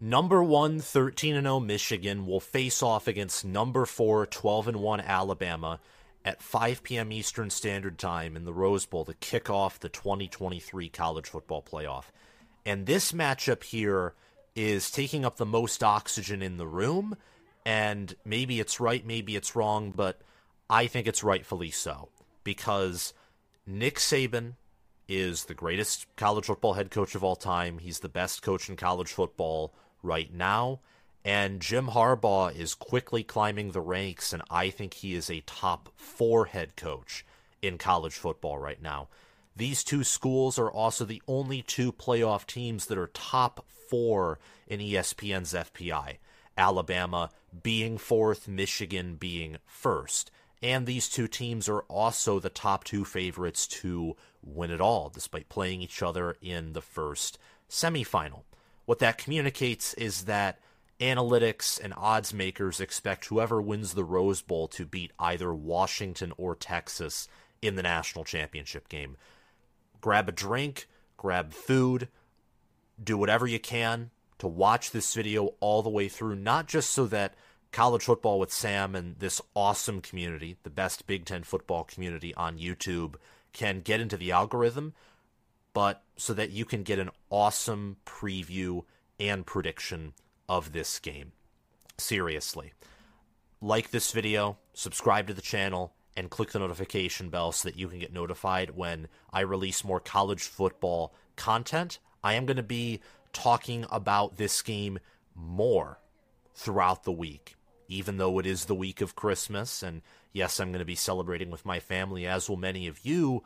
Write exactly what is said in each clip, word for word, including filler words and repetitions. Number one, thirteen and oh Michigan will face off against number four, twelve and one Alabama at five p.m. Eastern Standard Time in the Rose Bowl to kick off the twenty twenty-three college football playoff. And this matchup here is taking up the most oxygen in the room, and maybe it's right, maybe it's wrong, but I think it's rightfully so, because Nick Saban is the greatest college football head coach of all time. He's the best coach in college football right now. And Jim Harbaugh is quickly climbing the ranks, and I think he is a top four head coach in college football right now. These two schools are also the only two playoff teams that are top four in E S P N's F P I. Alabama being fourth, Michigan being first. And these two teams are also the top two favorites to win it all, despite playing each other in the first semifinal. What that communicates is that analytics and odds makers expect whoever wins the Rose Bowl to beat either Washington or Texas in the national championship game. Grab a drink, grab food, do whatever you can to watch this video all the way through, not just so that College Football with Sam and this awesome community, the best Big Ten football community on YouTube, can get into the algorithm, but so that you can get an awesome preview and prediction of this game. Seriously. Like this video, subscribe to the channel, and click the notification bell so that you can get notified when I release more college football content. I am going to be talking about this game more throughout the week, even though it is the week of Christmas, and yes, I'm going to be celebrating with my family, as will many of you.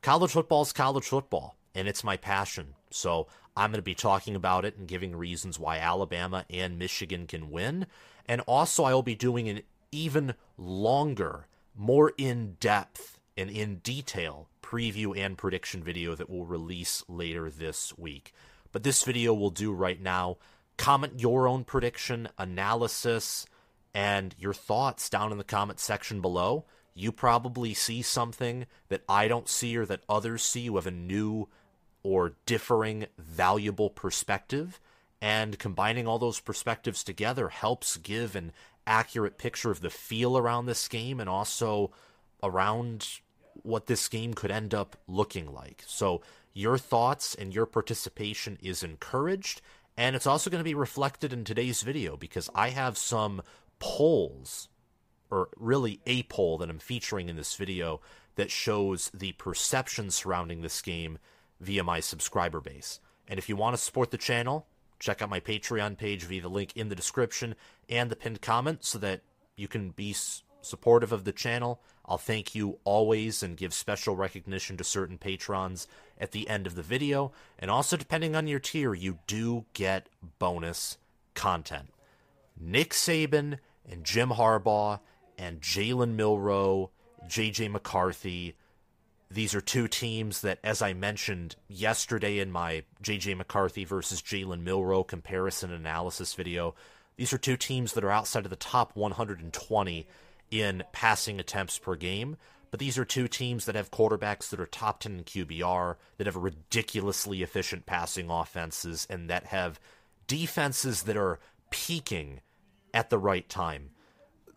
College football is college football, and it's my passion, so I'm going to be talking about it and giving reasons why Alabama and Michigan can win, and also I will be doing an even longer, more in-depth and in-detail preview and prediction video that will release later this week. But this video will do right now. Comment your own prediction, analysis, and your thoughts down in the comment section below. You probably see something that I don't see or that others see. You have a new or differing valuable perspective, and combining all those perspectives together helps give an accurate picture of the feel around this game and also around what this game could end up looking like. So your thoughts and your participation is encouraged, and it's also going to be reflected in today's video because I have some polls, or really a poll that I'm featuring in this video that shows the perception surrounding this game via my subscriber base. And if you want to support the channel, check out my Patreon page via the link in the description and the pinned comment so that you can be s- supportive of the channel. I'll thank you always and give special recognition to certain patrons at the end of the video. And also, depending on your tier, you do get bonus content. Nick Saban and Jim Harbaugh and Jalen Milroe, J J. McCarthy, these are two teams that, as I mentioned yesterday in my J J. McCarthy versus Jalen Milroe comparison analysis video, these are two teams that are outside of the top one hundred twenty in passing attempts per game. But these are two teams that have quarterbacks that are top ten in Q B R, that have ridiculously efficient passing offenses, and that have defenses that are peaking at the right time.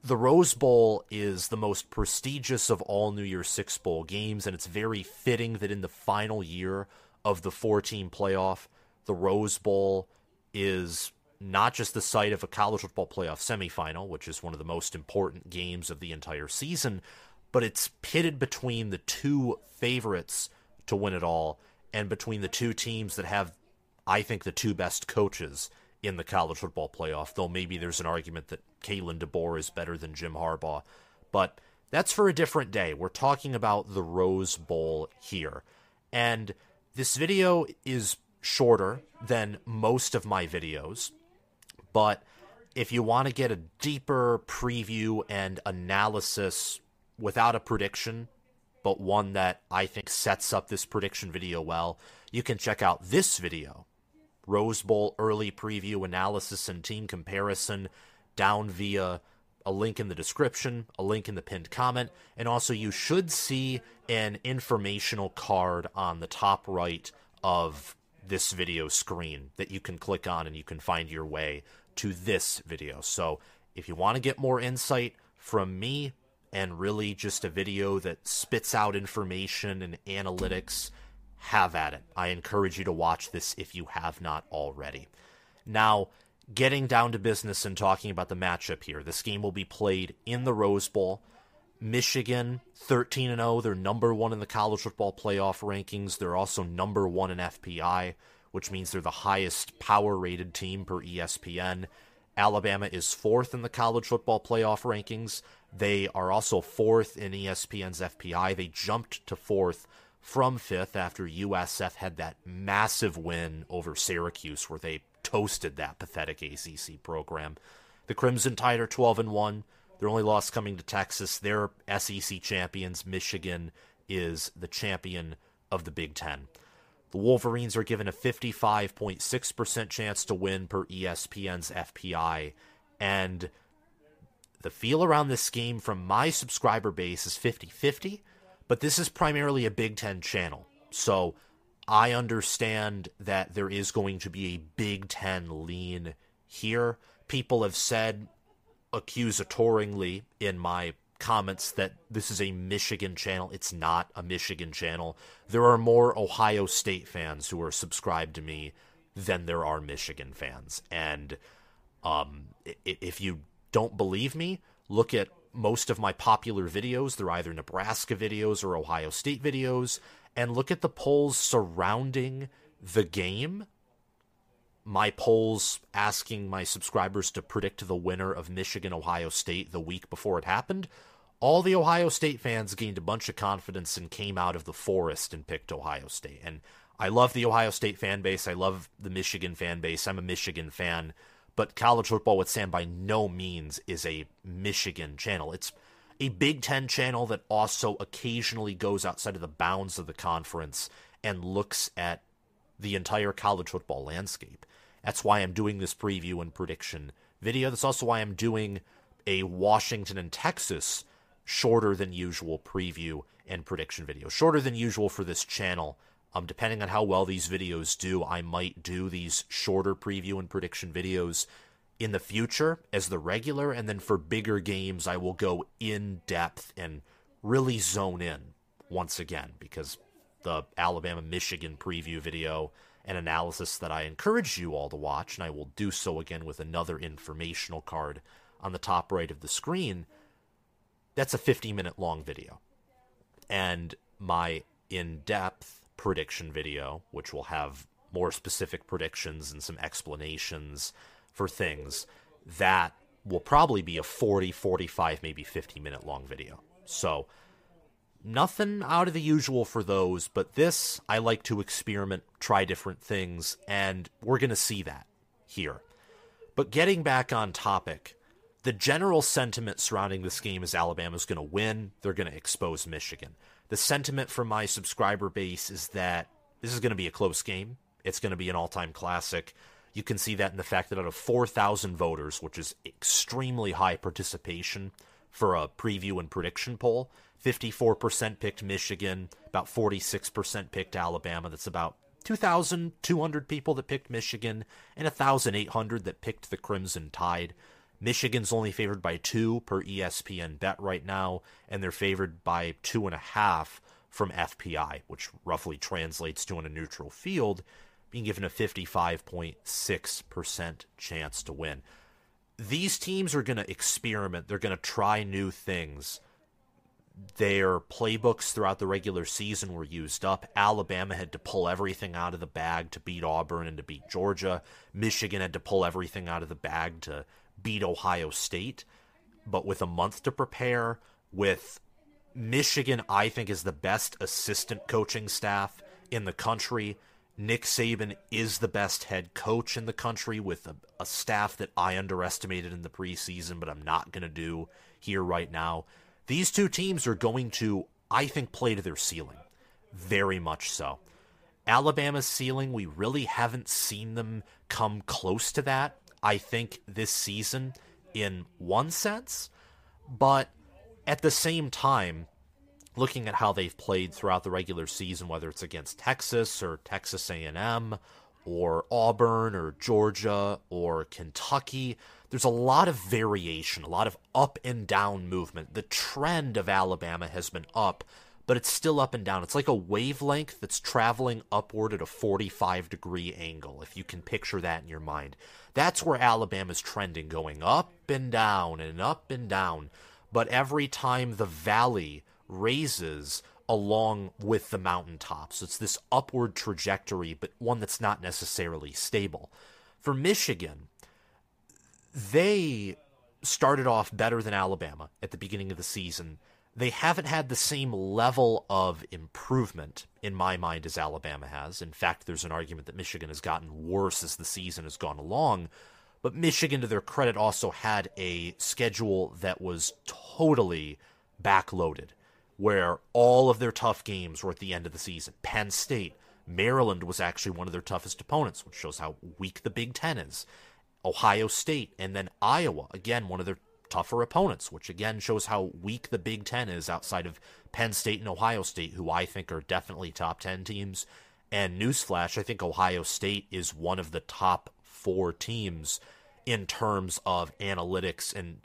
The Rose Bowl is the most prestigious of all New Year's Six Bowl games, and it's very fitting that in the final year of the four-team playoff, the Rose Bowl is not just the site of a college football playoff semifinal, which is one of the most important games of the entire season, but it's pitted between the two favorites to win it all and between the two teams that have, I think, the two best coaches in the college football playoff, though maybe there's an argument that Kalen DeBoer is better than Jim Harbaugh. But that's for a different day. We're talking about the Rose Bowl here. And this video is shorter than most of my videos, but if you want to get a deeper preview and analysis without a prediction, but one that I think sets up this prediction video well, you can check out this video, Rose Bowl early preview analysis and team comparison, down via a link in the description, a link in the pinned comment, and also you should see an informational card on the top right of this video screen that you can click on and you can find your way to this video. So if you want to get more insight from me and really just a video that spits out information and analytics, have at it. I encourage you to watch this if you have not already. Now, getting down to business and talking about the matchup here, this game will be played in the Rose Bowl. Michigan, thirteen and oh, they're number one in the college football playoff rankings. They're also number one in F P I, which means they're the highest power-rated team per E S P N. Alabama is fourth in the college football playoff rankings. They are also fourth in E S P N's F P I. They jumped to fourth from fifth after U S F had that massive win over Syracuse where they toasted that pathetic A C C program. The Crimson Tide are twelve and one. Their only loss coming to Texas. They're S E C champions. Michigan is the champion of the Big Ten. The Wolverines are given a fifty-five point six percent chance to win per E S P N's F P I. And the feel around this game from my subscriber base is fifty-fifty, but this is primarily a Big Ten channel. So I understand that there is going to be a Big Ten lean here. People have said accusatorily in my comments that this is a Michigan channel. It's not a Michigan channel. There are more Ohio State fans who are subscribed to me than there are Michigan fans. And um, if you don't believe me, look at most of my popular videos. They're either Nebraska videos or Ohio State videos. And look at the polls surrounding the game. My polls asking my subscribers to predict the winner of Michigan-Ohio State the week before it happened. All the Ohio State fans gained a bunch of confidence and came out of the forest and picked Ohio State. And I love the Ohio State fan base. I love the Michigan fan base. I'm a Michigan fan. But College Football with Sam by no means is a Michigan channel. It's a Big Ten channel that also occasionally goes outside of the bounds of the conference and looks at the entire college football landscape. That's why I'm doing this preview and prediction video. That's also why I'm doing a Washington and Texas shorter than usual preview and prediction video. Shorter than usual for this channel. Um, depending on how well these videos do, I might do these shorter preview and prediction videos in the future as the regular, and then for bigger games, I will go in depth and really zone in once again, because the Alabama-Michigan preview video and analysis that I encourage you all to watch, and I will do so again with another informational card on the top right of the screen, that's a fifty-minute long video. And my in-depth prediction video, which will have more specific predictions and some explanations for things, that will probably be a forty, forty-five, maybe fifty-minute long video. So nothing out of the usual for those, but this, I like to experiment, try different things, and we're going to see that here. But getting back on topic, the general sentiment surrounding this game is Alabama's going to win. They're going to expose Michigan. The sentiment from my subscriber base is that this is going to be a close game. It's going to be an all-time classic. You can see that in the fact that out of four thousand voters, which is extremely high participation for a preview and prediction poll, fifty-four percent picked Michigan, about forty-six percent picked Alabama. That's about two thousand two hundred people that picked Michigan and one thousand eight hundred that picked the Crimson Tide. Michigan's only favored by two per E S P N bet right now, and they're favored by two and a half from F P I, which roughly translates to in a neutral field being given a fifty-five point six percent chance to win. These teams are going to experiment. They're going to try new things. Their playbooks throughout the regular season were used up. Alabama had to pull everything out of the bag to beat Auburn and to beat Georgia. Michigan had to pull everything out of the bag to beat Ohio State. But with a month to prepare, with Michigan, I think, is the best assistant coaching staff in the country. Nick Saban is the best head coach in the country with a, a staff that I underestimated in the preseason, but I'm not going to do here right now. These two teams are going to, I think, play to their ceiling. Very much so. Alabama's ceiling, we really haven't seen them come close to that, I think, this season in one sense. But at the same time, looking at how they've played throughout the regular season, whether it's against Texas or Texas A and M or Auburn or Georgia or Kentucky, there's a lot of variation, a lot of up and down movement. The trend of Alabama has been up, but it's still up and down. It's like a wavelength that's traveling upward at a forty-five degree angle, if you can picture that in your mind. That's where Alabama's trending, going up and down and up and down. But every time the valley raises along with the mountaintops, it's this upward trajectory, but one that's not necessarily stable. For Michigan, they started off better than Alabama at the beginning of the season. They haven't had the same level of improvement, in my mind, as Alabama has. In fact, there's an argument that Michigan has gotten worse as the season has gone along. But Michigan, to their credit, also had a schedule that was totally backloaded, where all of their tough games were at the end of the season. Penn State, Maryland was actually one of their toughest opponents, which shows how weak the Big Ten is. Ohio State, and then Iowa, again, one of their tougher opponents, which again shows how weak the Big Ten is outside of Penn State and Ohio State, who I think are definitely top ten teams. And newsflash, I think Ohio State is one of the top four teams in terms of analytics and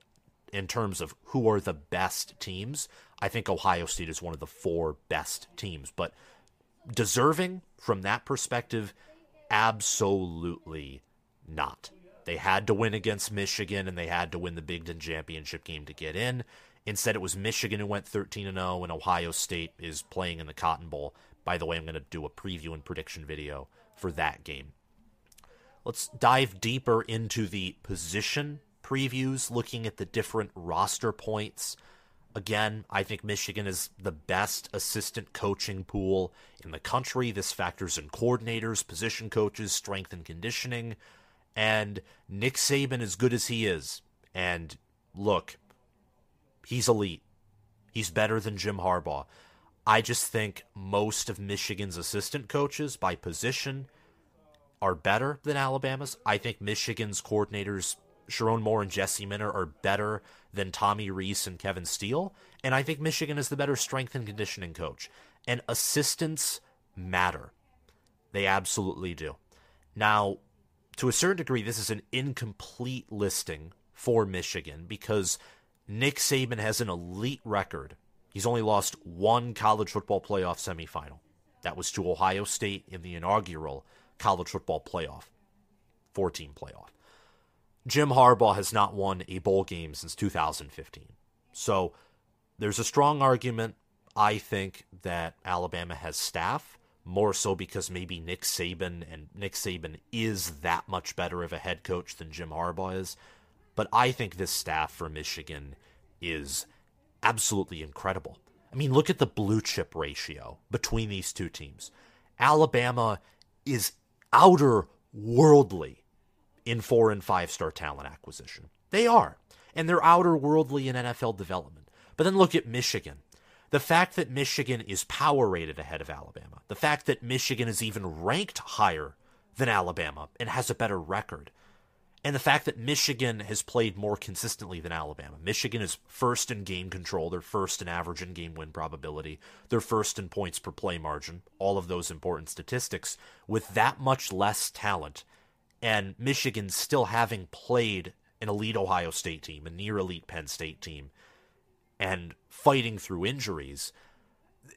in terms of who are the best teams. I think Ohio State is one of the four best teams. But deserving from that perspective, absolutely not. They had to win against Michigan, and they had to win the Big Ten championship game to get in. Instead, it was Michigan who went thirteen and oh, and Ohio State is playing in the Cotton Bowl. By the way, I'm going to do a preview and prediction video for that game. Let's dive deeper into the position previews, looking at the different roster points. Again, I think Michigan is the best assistant coaching pool in the country. This factors in coordinators, position coaches, strength and conditioning. And Nick Saban, as good as he is, and look, he's elite. He's better than Jim Harbaugh. I just think most of Michigan's assistant coaches by position are better than Alabama's. I think Michigan's coordinators, Sharon Moore and Jesse Minner, are better than Tommy Reese and Kevin Steele. And I think Michigan is the better strength and conditioning coach. And assistants matter. They absolutely do. Now, to a certain degree, this is an incomplete listing for Michigan because Nick Saban has an elite record. He's only lost one college football playoff semifinal. That was to Ohio State in the inaugural college football playoff, four-team playoff. Jim Harbaugh has not won a bowl game since two thousand fifteen. So there's a strong argument, I think, that Alabama has staff. More so because maybe Nick Saban, and Nick Saban is that much better of a head coach than Jim Harbaugh is. But I think this staff for Michigan is absolutely incredible. I mean, look at the blue chip ratio between these two teams. Alabama is outer worldly in four and five star talent acquisition. They are. And they're outer worldly in N F L development. But then look at Michigan. The fact that Michigan is power rated ahead of Alabama, the fact that Michigan is even ranked higher than Alabama and has a better record, and the fact that Michigan has played more consistently than Alabama. Michigan is first in game control. They're first in average in-game win probability. They're first in points per play margin, all of those important statistics. With that much less talent, and Michigan still having played an elite Ohio State team, a near elite Penn State team, and fighting through injuries,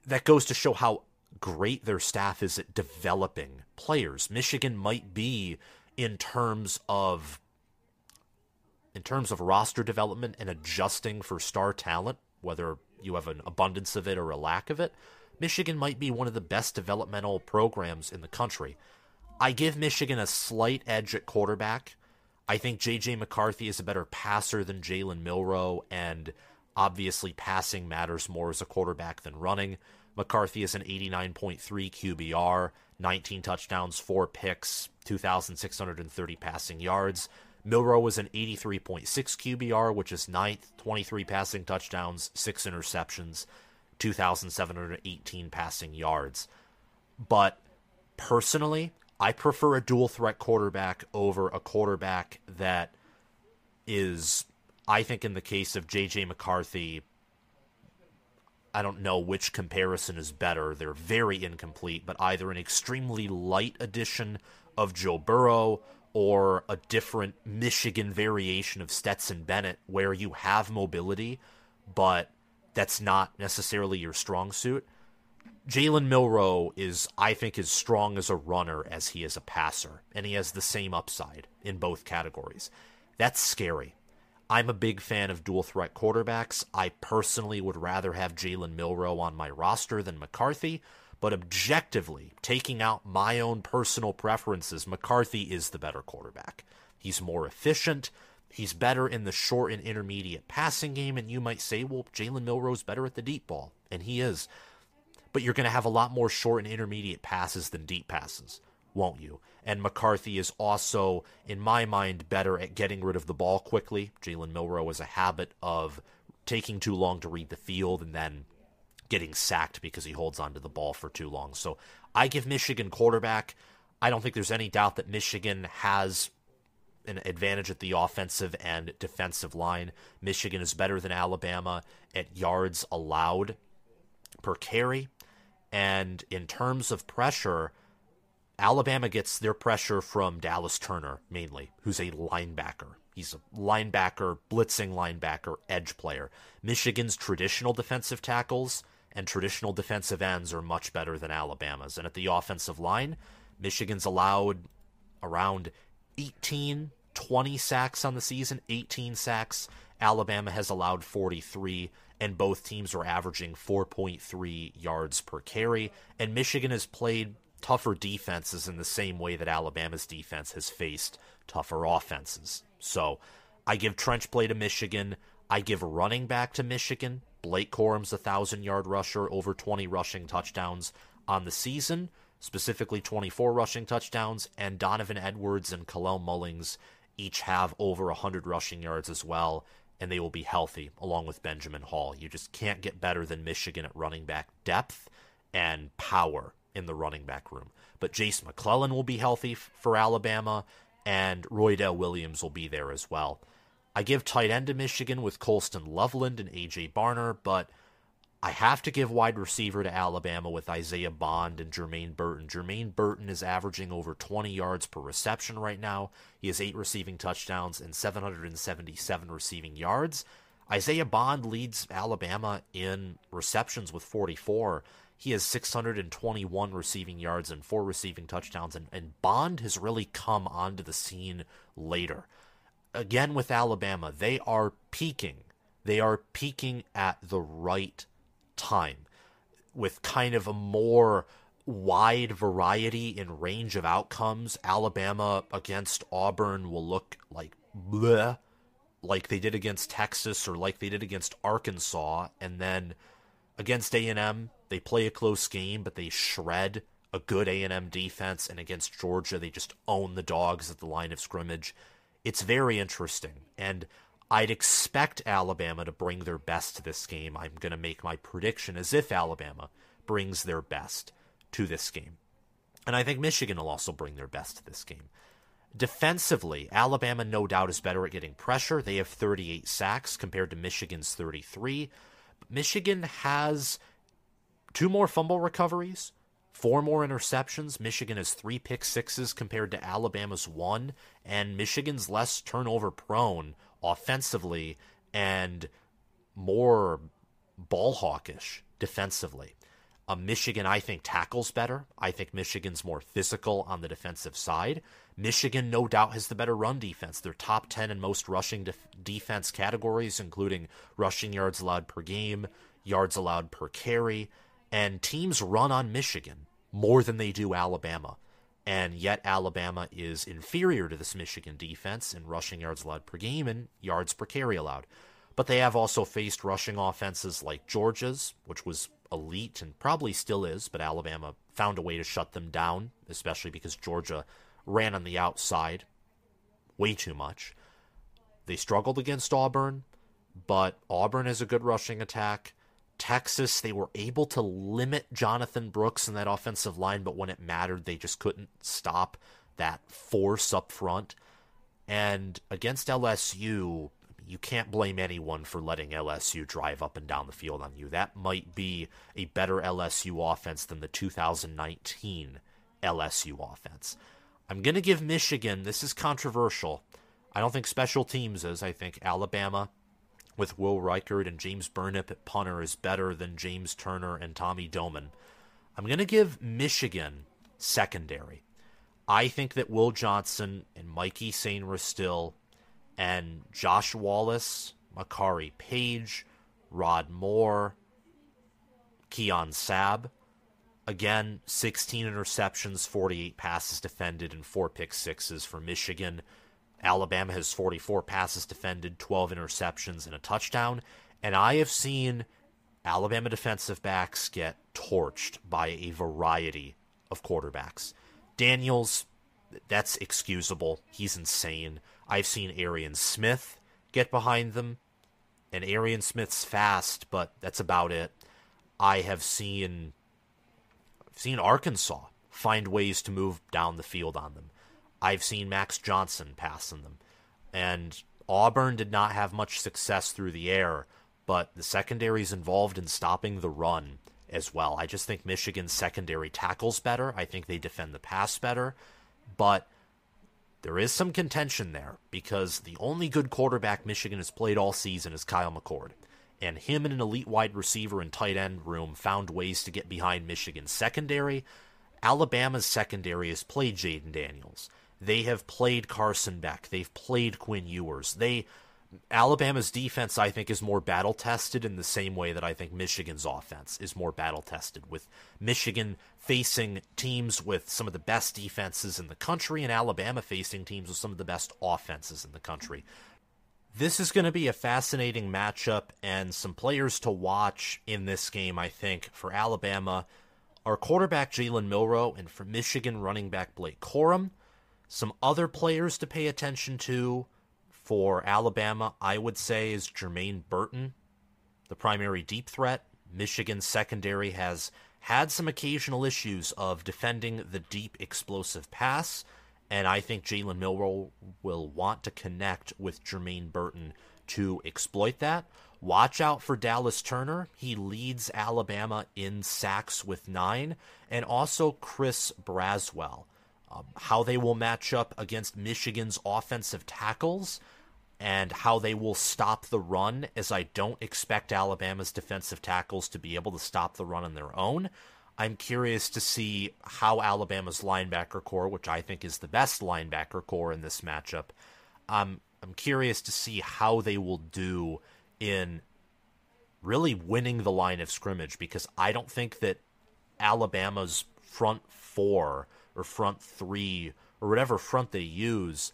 that goes to show how great their staff is at developing players. Michigan might be, in terms of in terms of roster development and adjusting for star talent, whether you have an abundance of it or a lack of it, Michigan might be one of the best developmental programs in the country. I give Michigan a slight edge at quarterback. I think J J. McCarthy is a better passer than Jalen Milroe, and obviously, passing matters more as a quarterback than running. McCarthy is an eighty-nine point three Q B R, nineteen touchdowns, four picks, two thousand six hundred thirty passing yards. Milroe is an eighty-three point six Q B R, which is ninth, twenty-three passing touchdowns, six interceptions, two thousand seven hundred eighteen passing yards. But personally, I prefer a dual threat quarterback over a quarterback that is, I think in the case of J J. McCarthy, I don't know which comparison is better. They're very incomplete, but either an extremely light edition of Joe Burrow or a different Michigan variation of Stetson Bennett where you have mobility, but that's not necessarily your strong suit. Jalen Milroe is, I think, as strong as a runner as he is a passer, and he has the same upside in both categories. That's scary. I'm a big fan of dual-threat quarterbacks. I personally would rather have Jalen Milroe on my roster than McCarthy, but objectively, taking out my own personal preferences, McCarthy is the better quarterback. He's more efficient. He's better in the short and intermediate passing game, and you might say, well, Jalen Milroe's better at the deep ball, and he is. But you're going to have a lot more short and intermediate passes than deep passes, won't you? And McCarthy is also, in my mind, better at getting rid of the ball quickly. Jalen Milroe has a habit of taking too long to read the field and then getting sacked because he holds onto the ball for too long. So I give Michigan quarterback. I don't think there's any doubt that Michigan has an advantage at the offensive and defensive line. Michigan is better than Alabama at yards allowed per carry. And in terms of pressure, Alabama gets their pressure from Dallas Turner, mainly, who's a linebacker. He's a linebacker, blitzing linebacker, edge player. Michigan's traditional defensive tackles and traditional defensive ends are much better than Alabama's. And at the offensive line, Michigan's allowed around eighteen, twenty sacks on the season, eighteen sacks. Alabama has allowed forty-three, and both teams are averaging four point three yards per carry. And Michigan has played tougher defenses in the same way that Alabama's defense has faced tougher offenses. So I give trench play to Michigan. I give running back to Michigan. Blake Corum's a one thousand-yard rusher, over twenty rushing touchdowns on the season, specifically twenty-four rushing touchdowns, and Donovan Edwards and Kalen Mullings each have over one hundred rushing yards as well, and they will be healthy, along with Benjamin Hall. You just can't get better than Michigan at running back depth and power in the running back room. But Jace McClellan will be healthy f- for Alabama, and Roydell Williams will be there as well. I give tight end to Michigan with Colston Loveland and A J. Barner, but I have to give wide receiver to Alabama with Isaiah Bond and Jermaine Burton. Jermaine Burton is averaging over twenty yards per reception right now. He has eight receiving touchdowns and seven hundred seventy-seven receiving yards. Isaiah Bond leads Alabama in receptions with forty-four. He has six hundred twenty-one receiving yards and four receiving touchdowns, and, and Bond has really come onto the scene later. Again, with Alabama, they are peaking. They are peaking at the right time with kind of a more wide variety in range of outcomes. Alabama against Auburn will look like bleh, like they did against Texas or like they did against Arkansas. And then against A and M, they play a close game, but they shred a good A and M defense. And against Georgia, they just own the dogs at the line of scrimmage. It's very interesting. And I'd expect Alabama to bring their best to this game. I'm going to make my prediction as if Alabama brings their best to this game. And I think Michigan will also bring their best to this game. Defensively, Alabama no doubt is better at getting pressure. They have thirty-eight sacks compared to Michigan's thirty-three. But Michigan has two more fumble recoveries, four more interceptions. Michigan has three pick sixes compared to Alabama's one, and Michigan's less turnover prone offensively and more ball hawkish defensively. Uh, Michigan, I think, tackles better. I think Michigan's more physical on the defensive side. Michigan, no doubt, has the better run defense. They're top ten in most rushing def- defense categories, including rushing yards allowed per game, yards allowed per carry. And teams run on Michigan more than they do Alabama. And yet Alabama is inferior to this Michigan defense in rushing yards allowed per game and yards per carry allowed. But they have also faced rushing offenses like Georgia's, which was elite and probably still is, but Alabama found a way to shut them down, especially because Georgia ran on the outside way too much. They struggled against Auburn, but Auburn has a good rushing attack. Texas, they were able to limit Jonathan Brooks in that offensive line, but when it mattered, they just couldn't stop that force up front. And against L S U, you can't blame anyone for letting L S U drive up and down the field on you. That might be a better L S U offense than the two thousand nineteen L S U offense. I'm going to give Michigan, this is controversial, I don't think special teams is. I think Alabama with Will Reichard and James Burnip at punter is better than James Turner and Tommy Doman. I'm going to give Michigan secondary. I think that Will Johnson and Mikey Sainristil and Josh Wallace, Makari Page, Rod Moore, Keon Sabb, again, sixteen interceptions, forty-eight passes defended, and four pick sixes for Michigan. Alabama has forty-four passes defended, twelve interceptions, and a touchdown. And I have seen Alabama defensive backs get torched by a variety of quarterbacks. Daniels, that's excusable. He's insane. I've seen Arian Smith get behind them, and Arian Smith's fast, but that's about it. I have seen, I've seen Arkansas find ways to move down the field on them. I've seen Max Johnson passing them. And Auburn did not have much success through the air, but the secondary is involved in stopping the run as well. I just think Michigan's secondary tackles better. I think they defend the pass better. But there is some contention there because the only good quarterback Michigan has played all season is Kyle McCord. And him and an elite wide receiver and tight end room found ways to get behind Michigan's secondary. Alabama's secondary has played Jaden Daniels. They have played Carson Beck. They've played Quinn Ewers. They, Alabama's defense, I think, is more battle-tested in the same way that I think Michigan's offense is more battle-tested, with Michigan facing teams with some of the best defenses in the country and Alabama facing teams with some of the best offenses in the country. This is going to be a fascinating matchup, and some players to watch in this game, I think, for Alabama are quarterback Jalen Milroe and for Michigan running back Blake Corum. Some other players to pay attention to for Alabama, I would say, is Jermaine Burton, the primary deep threat. Michigan's secondary has had some occasional issues of defending the deep explosive pass, and I think Jalen Milroe will want to connect with Jermaine Burton to exploit that. Watch out for Dallas Turner. He leads Alabama in sacks with nine, and also Chris Braswell. Um, how they will match up against Michigan's offensive tackles and how they will stop the run, as I don't expect Alabama's defensive tackles to be able to stop the run on their own. I'm curious to see how Alabama's linebacker core, which I think is the best linebacker core in this matchup, um, I'm curious to see how they will do in really winning the line of scrimmage, because I don't think that Alabama's front four or front three, or whatever front they use,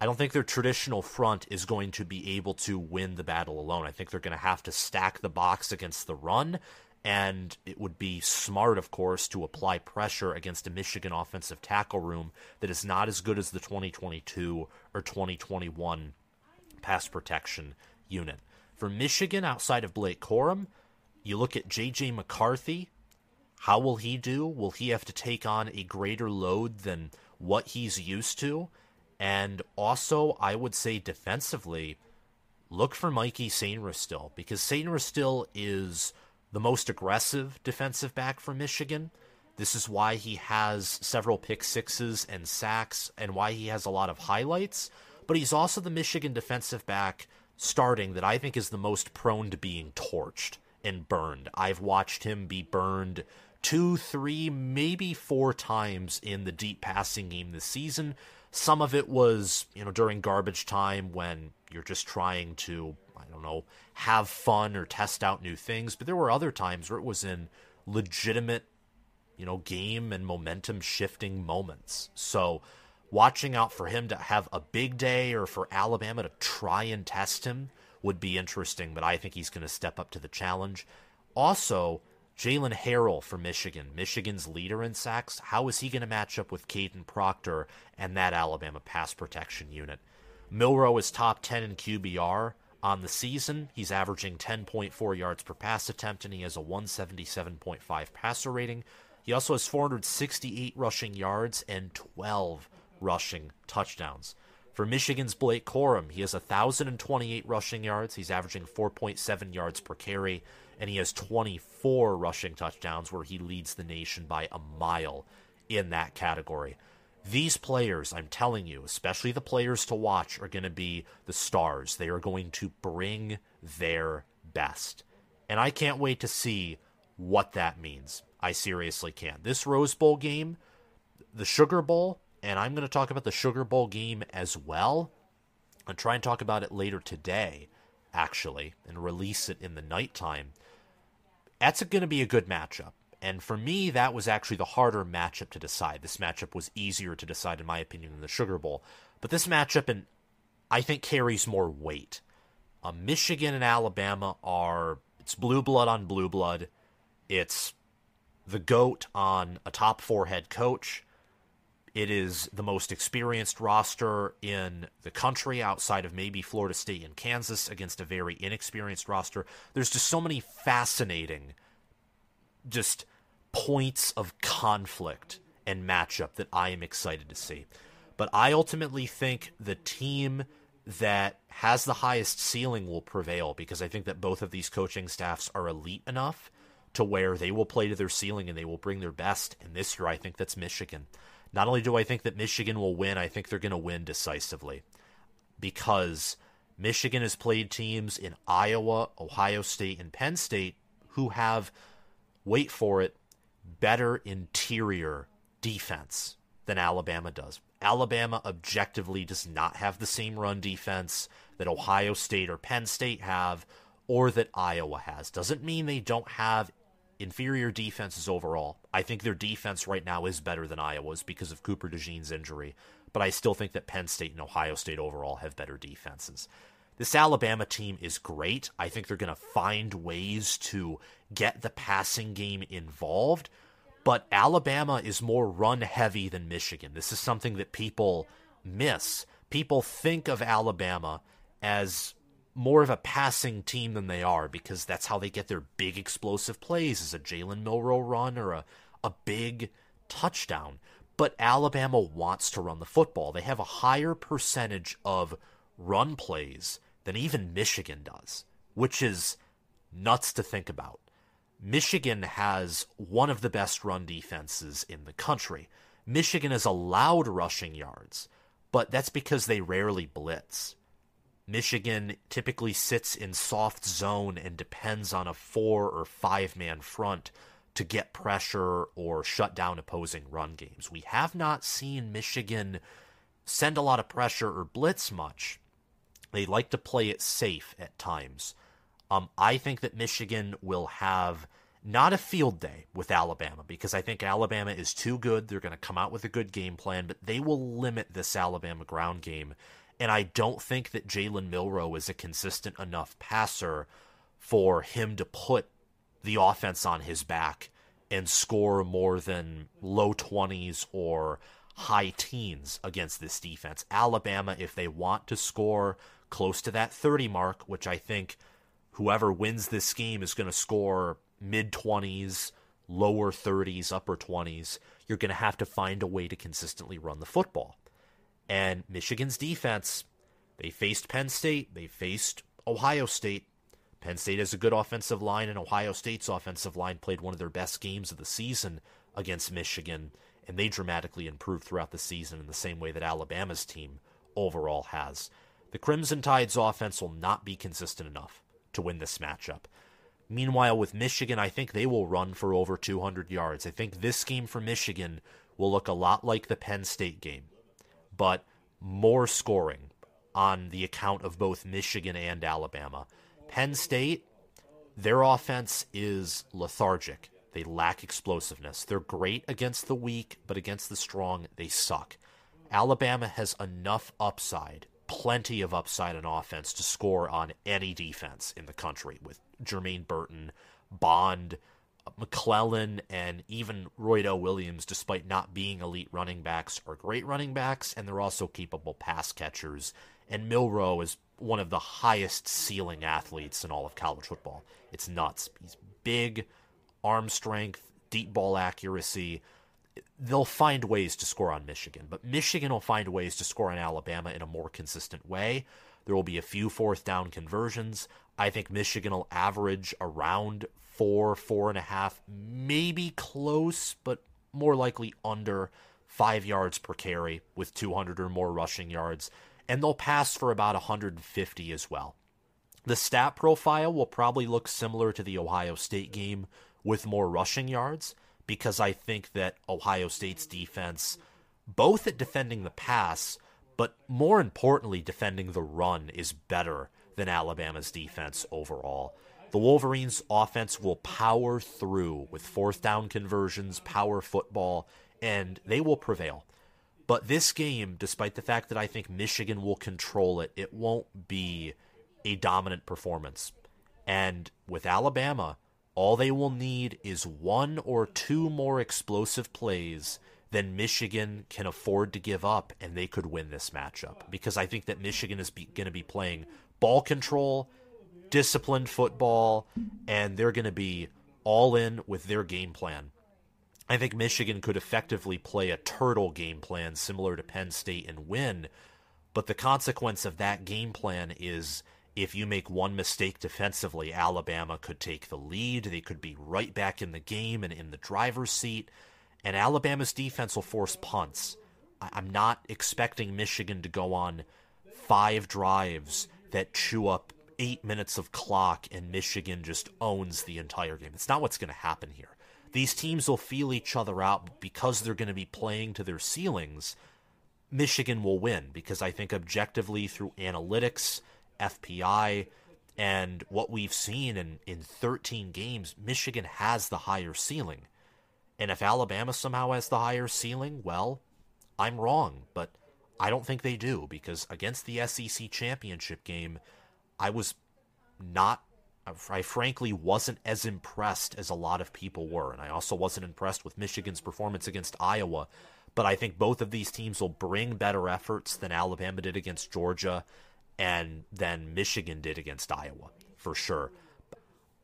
I don't think their traditional front is going to be able to win the battle alone. I think they're going to have to stack the box against the run, and it would be smart, of course, to apply pressure against a Michigan offensive tackle room that is not as good as the twenty twenty-two or twenty twenty-one pass protection unit. For Michigan, outside of Blake Corum, you look at J J McCarthy. How will he do? Will he have to take on a greater load than what he's used to? And also, I would say defensively, look for Mikey Sainristil, because Sainristil is the most aggressive defensive back for Michigan. This is why he has several pick sixes and sacks and why he has a lot of highlights. But he's also the Michigan defensive back starting that I think is the most prone to being torched and burned. I've watched him be burned two, three, maybe four times in the deep passing game this season. Some of it was, you know, during garbage time when you're just trying to, I don't know, have fun or test out new things. But there were other times where it was in legitimate, you know, game and momentum shifting moments. So watching out for him to have a big day, or for Alabama to try and test him, would be interesting. But I think he's going to step up to the challenge. Also, Jalen Harrell for Michigan, Michigan's leader in sacks. How is he going to match up with Caden Proctor and that Alabama pass protection unit? Milroe is top ten in Q B R on the season. He's averaging ten point four yards per pass attempt, and he has a one seventy-seven point five passer rating. He also has four hundred sixty-eight rushing yards and twelve rushing touchdowns. For Michigan's Blake Corum, he has one thousand twenty-eight rushing yards. He's averaging four point seven yards per carry, and he has twenty-four rushing touchdowns, where he leads the nation by a mile in that category. These players, I'm telling you, especially the players to watch, are going to be the stars. They are going to bring their best. And I can't wait to see what that means. I seriously can't. This Rose Bowl game, the Sugar Bowl, and I'm going to talk about the Sugar Bowl game as well. I'll try and talk about it later today, actually, and release it in the nighttime. That's going to be a good matchup. And for me, that was actually the harder matchup to decide. This matchup was easier to decide, in my opinion, than the Sugar Bowl. But this matchup, and I think, carries more weight. Uh, Michigan and Alabama are, it's blue blood on blue blood. It's the GOAT on a top four head coach. It is the most experienced roster in the country outside of maybe Florida State and Kansas against a very inexperienced roster. There's just so many fascinating just points of conflict and matchup that I am excited to see. But I ultimately think the team that has the highest ceiling will prevail, because I think that both of these coaching staffs are elite enough to where they will play to their ceiling and they will bring their best. And this year, I think that's Michigan. Not only do I think that Michigan will win, I think they're going to win decisively, because Michigan has played teams in Iowa, Ohio State, and Penn State who have, wait for it, better interior defense than Alabama does. Alabama objectively does not have the same run defense that Ohio State or Penn State have, or that Iowa has. Doesn't mean they don't have inferior defenses overall. I think their defense right now is better than Iowa's because of Cooper DeJean's injury, but I still think that Penn State and Ohio State overall have better defenses. This Alabama team is great. I think they're going to find ways to get the passing game involved, but Alabama is more run-heavy than Michigan. This is something that people miss. People think of Alabama as more of a passing team than they are, because that's how they get their big explosive plays, is a Jalen Milroe run or a, a big touchdown. But Alabama wants to run the football. They have a higher percentage of run plays than even Michigan does, which is nuts to think about. Michigan has one of the best run defenses in the country. Michigan has allowed rushing yards, but that's because they rarely blitz. Michigan typically sits in soft zone and depends on a four or five man front to get pressure or shut down opposing run games. We have not seen Michigan send a lot of pressure or blitz much. They like to play it safe at times. Um, I think that Michigan will have not a field day with Alabama, because I think Alabama is too good. They're going to come out with a good game plan, but they will limit this Alabama ground game. And I don't think that Jalen Milroe is a consistent enough passer for him to put the offense on his back and score more than low twenties or high teens against this defense. Alabama, if they want to score close to that thirty mark, which I think whoever wins this game is going to score mid-twenties, lower thirties, upper twenties, you're going to have to find a way to consistently run the football. And Michigan's defense, they faced Penn State, they faced Ohio State. Penn State has a good offensive line, and Ohio State's offensive line played one of their best games of the season against Michigan, and they dramatically improved throughout the season in the same way that Alabama's team overall has. The Crimson Tide's offense will not be consistent enough to win this matchup. Meanwhile, with Michigan, I think they will run for over two hundred yards. I think this game for Michigan will look a lot like the Penn State game, but more scoring on the account of both Michigan and Alabama. Penn State, their offense is lethargic. They lack explosiveness. They're great against the weak, but against the strong, they suck. Alabama has enough upside, plenty of upside on offense, to score on any defense in the country, with Jermaine Burton, Bond, McClellan, and even Roydell Williams, despite not being elite running backs, are great running backs, and they're also capable pass catchers. And Milroe is one of the highest ceiling athletes in all of college football. It's nuts. He's big, arm strength, deep ball accuracy. they'll find ways to score on Michigan, but Michigan will find ways to score on Alabama in a more consistent way. There will be a few fourth down conversions. I think Michigan will average around four, four and a half, maybe close, but more likely under five yards per carry with two hundred or more rushing yards. And they'll pass for about one hundred fifty as well. The stat profile will probably look similar to the Ohio State game with more rushing yards, because I think that Ohio State's defense, both at defending the pass, but more importantly, defending the run, is better than Alabama's defense overall. The Wolverines' offense will power through with fourth down conversions, power football, and they will prevail. But this game, despite the fact that I think Michigan will control it, it won't be a dominant performance. And with Alabama, all they will need is one or two more explosive plays then Michigan can afford to give up, and they could win this matchup, because I think that Michigan is going to be playing ball control, disciplined football, and they're going to be all in with their game plan. I think Michigan could effectively play a turtle game plan similar to Penn State and win, but the consequence of that game plan is if you make one mistake defensively, Alabama could take the lead. They could be right back in the game and in the driver's seat. And Alabama's defense will force punts. I'm not expecting Michigan to go on five drives that chew up eight minutes of clock and Michigan just owns the entire game. It's not what's going to happen here. These teams will feel each other out because they're going to be playing to their ceilings. Michigan will win because I think objectively through analytics, F P I, and what we've seen in, in thirteen games, Michigan has the higher ceiling. And if Alabama somehow has the higher ceiling, well, I'm wrong, but I don't think they do, because against the S E C championship game, I was not, I frankly wasn't as impressed as a lot of people were. And I also wasn't impressed with Michigan's performance against Iowa, but I think both of these teams will bring better efforts than Alabama did against Georgia and than Michigan did against Iowa, for sure.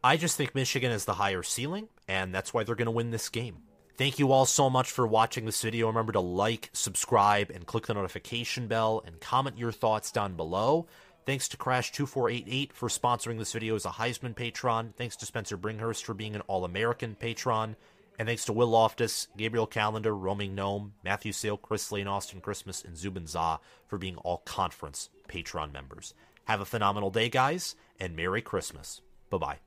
I just think Michigan has the higher ceiling, and that's why they're going to win this game. Thank you all so much for watching this video. Remember to like, subscribe, and click the notification bell, and comment your thoughts down below. Thanks to Crash two four eight eight for sponsoring this video as a Heisman patron. Thanks to Spencer Bringhurst for being an All-American patron. And thanks to Will Loftus, Gabriel Calendar, Roaming Gnome, Matthew Sale, Chris Lane, Austin Christmas, and Zubin Zah for being All-Conference patron members. Have a phenomenal day, guys, and Merry Christmas. Bye-bye.